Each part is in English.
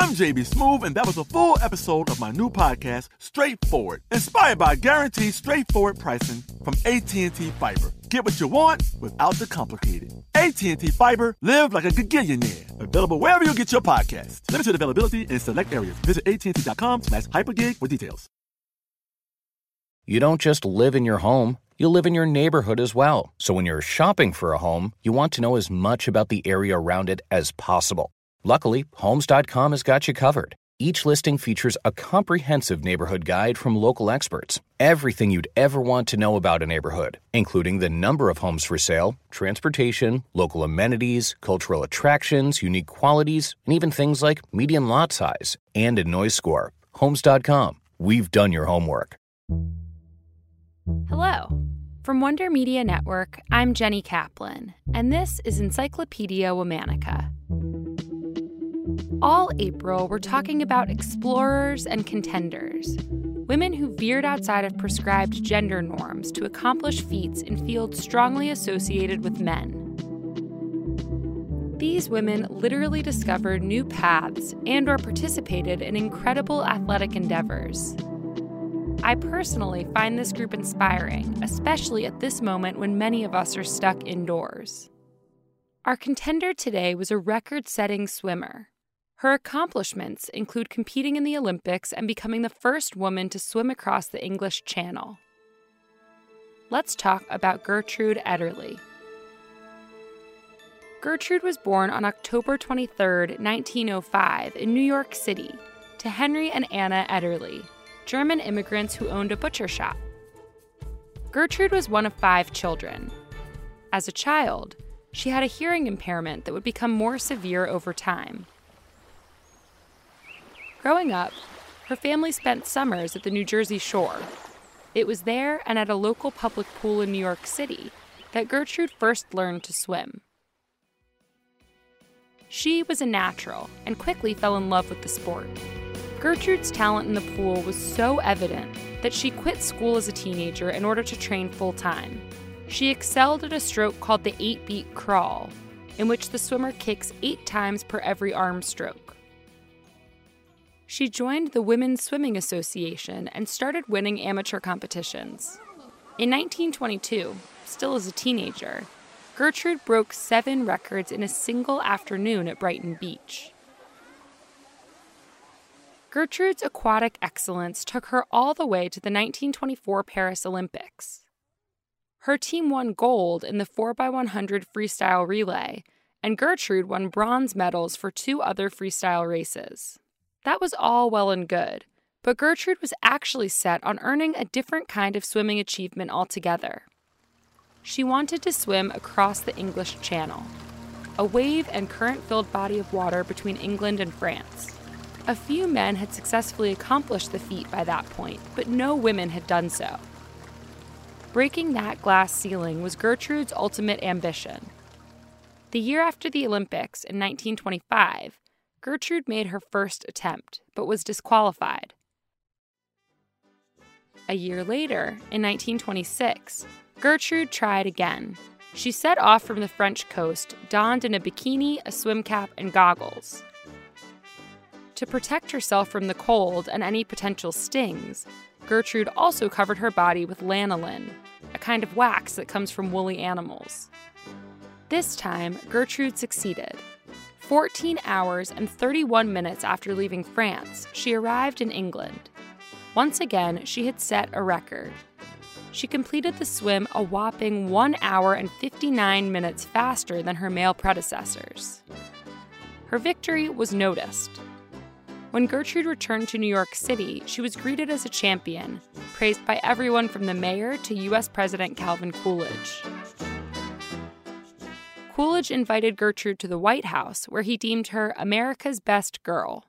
I'm JB Smoove, and that was a full episode of my new podcast, Straightforward, inspired by guaranteed straightforward pricing from AT&T Fiber. Get what you want without the complicated. AT&T Fiber, live like a gigillionaire. Available wherever you get your podcast. Limited availability in select areas. Visit att.com/hypergig for details. You don't just live in your home. You live in your neighborhood as well. So when you're shopping for a home, you want to know as much about the area around it as possible. Luckily, Homes.com has got you covered. Each listing features a comprehensive neighborhood guide from local experts. Everything you'd ever want to know about a neighborhood, including the number of homes for sale, transportation, local amenities, cultural attractions, unique qualities, and even things like median lot size and a noise score. Homes.com. We've done your homework. Hello. From Wonder Media Network, I'm Jenny Kaplan, and this is Encyclopedia Womanica. All April, we're talking about explorers and contenders, women who veered outside of prescribed gender norms to accomplish feats in fields strongly associated with men. These women literally discovered new paths and or participated in incredible athletic endeavors. I personally find this group inspiring, especially at this moment when many of us are stuck indoors. Our contender today was a record-setting swimmer. Her accomplishments include competing in the Olympics and becoming the first woman to swim across the English Channel. Let's talk about Gertrude Ederle. Gertrude was born on October 23, 1905, in New York City, to Henry and Anna Ederle, German immigrants who owned a butcher shop. Gertrude was one of 5 children. As a child, she had a hearing impairment that would become more severe over time. Growing up, her family spent summers at the New Jersey shore. It was there and at a local public pool in New York City that Gertrude first learned to swim. She was a natural and quickly fell in love with the sport. Gertrude's talent in the pool was so evident that she quit school as a teenager in order to train full-time. She excelled at a stroke called the 8-beat crawl, in which the swimmer kicks 8 times per every arm stroke. She joined the Women's Swimming Association and started winning amateur competitions. In 1922, still as a teenager, Gertrude broke 7 records in a single afternoon at Brighton Beach. Gertrude's aquatic excellence took her all the way to the 1924 Paris Olympics. Her team won gold in the 4x100 freestyle relay, and Gertrude won bronze medals for 2 other freestyle races. That was all well and good, but Gertrude was actually set on earning a different kind of swimming achievement altogether. She wanted to swim across the English Channel, a wave and current-filled body of water between England and France. A few men had successfully accomplished the feat by that point, but no women had done so. Breaking that glass ceiling was Gertrude's ultimate ambition. The year after the Olympics, in 1925, Gertrude made her first attempt, but was disqualified. A year later, in 1926, Gertrude tried again. She set off from the French coast, donned in a bikini, a swim cap, and goggles. To protect herself from the cold and any potential stings, Gertrude also covered her body with lanolin, a kind of wax that comes from woolly animals. This time, Gertrude succeeded. 14 hours and 31 minutes after leaving France, she arrived in England. Once again, she had set a record. She completed the swim a whopping 1 hour and 59 minutes faster than her male predecessors. her victory was noticed. When Gertrude returned to New York City, she was greeted as a champion, praised by everyone from the mayor to U.S. President Calvin Coolidge. Coolidge invited Gertrude to the White House, where he deemed her America's best girl.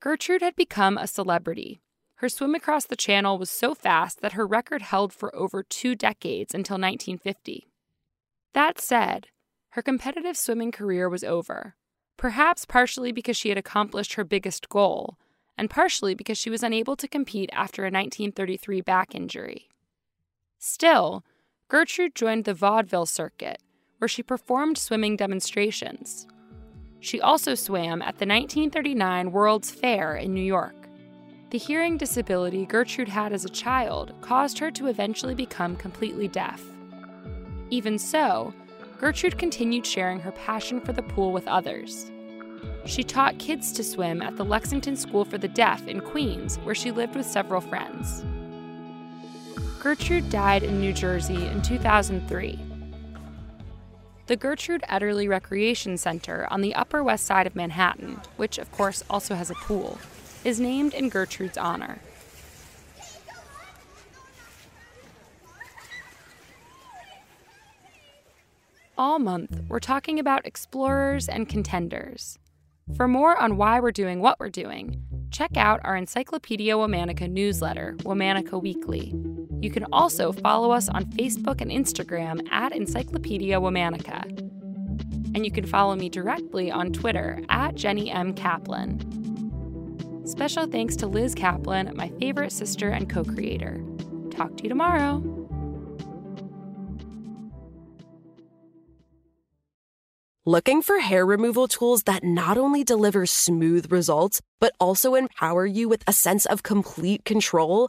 Gertrude had become a celebrity. Her swim across the channel was so fast that her record held for over 2 decades until 1950. That said, her competitive swimming career was over, perhaps partially because she had accomplished her biggest goal, and partially because she was unable to compete after a 1933 back injury. Still, Gertrude joined the vaudeville circuit, where she performed swimming demonstrations. She also swam at the 1939 World's Fair in New York. The hearing disability Gertrude had as a child caused her to eventually become completely deaf. Even so, Gertrude continued sharing her passion for the pool with others. She taught kids to swim at the Lexington School for the Deaf in Queens, where she lived with several friends. Gertrude died in New Jersey in 2003. The Gertrude Ederle Recreation Center on the Upper West Side of Manhattan, which of course also has a pool, is named in Gertrude's honor. All month, we're talking about explorers and contenders. For more on why we're doing what we're doing, check out our Encyclopedia Womanica newsletter, Womanica Weekly. You can also follow us on Facebook and Instagram at Encyclopedia Womanica. And you can follow me directly on Twitter at Jenny M. Kaplan. Special thanks to Liz Kaplan, my favorite sister and co-creator. Talk to you tomorrow. Looking for hair removal tools that not only deliver smooth results, but also empower you with a sense of complete control?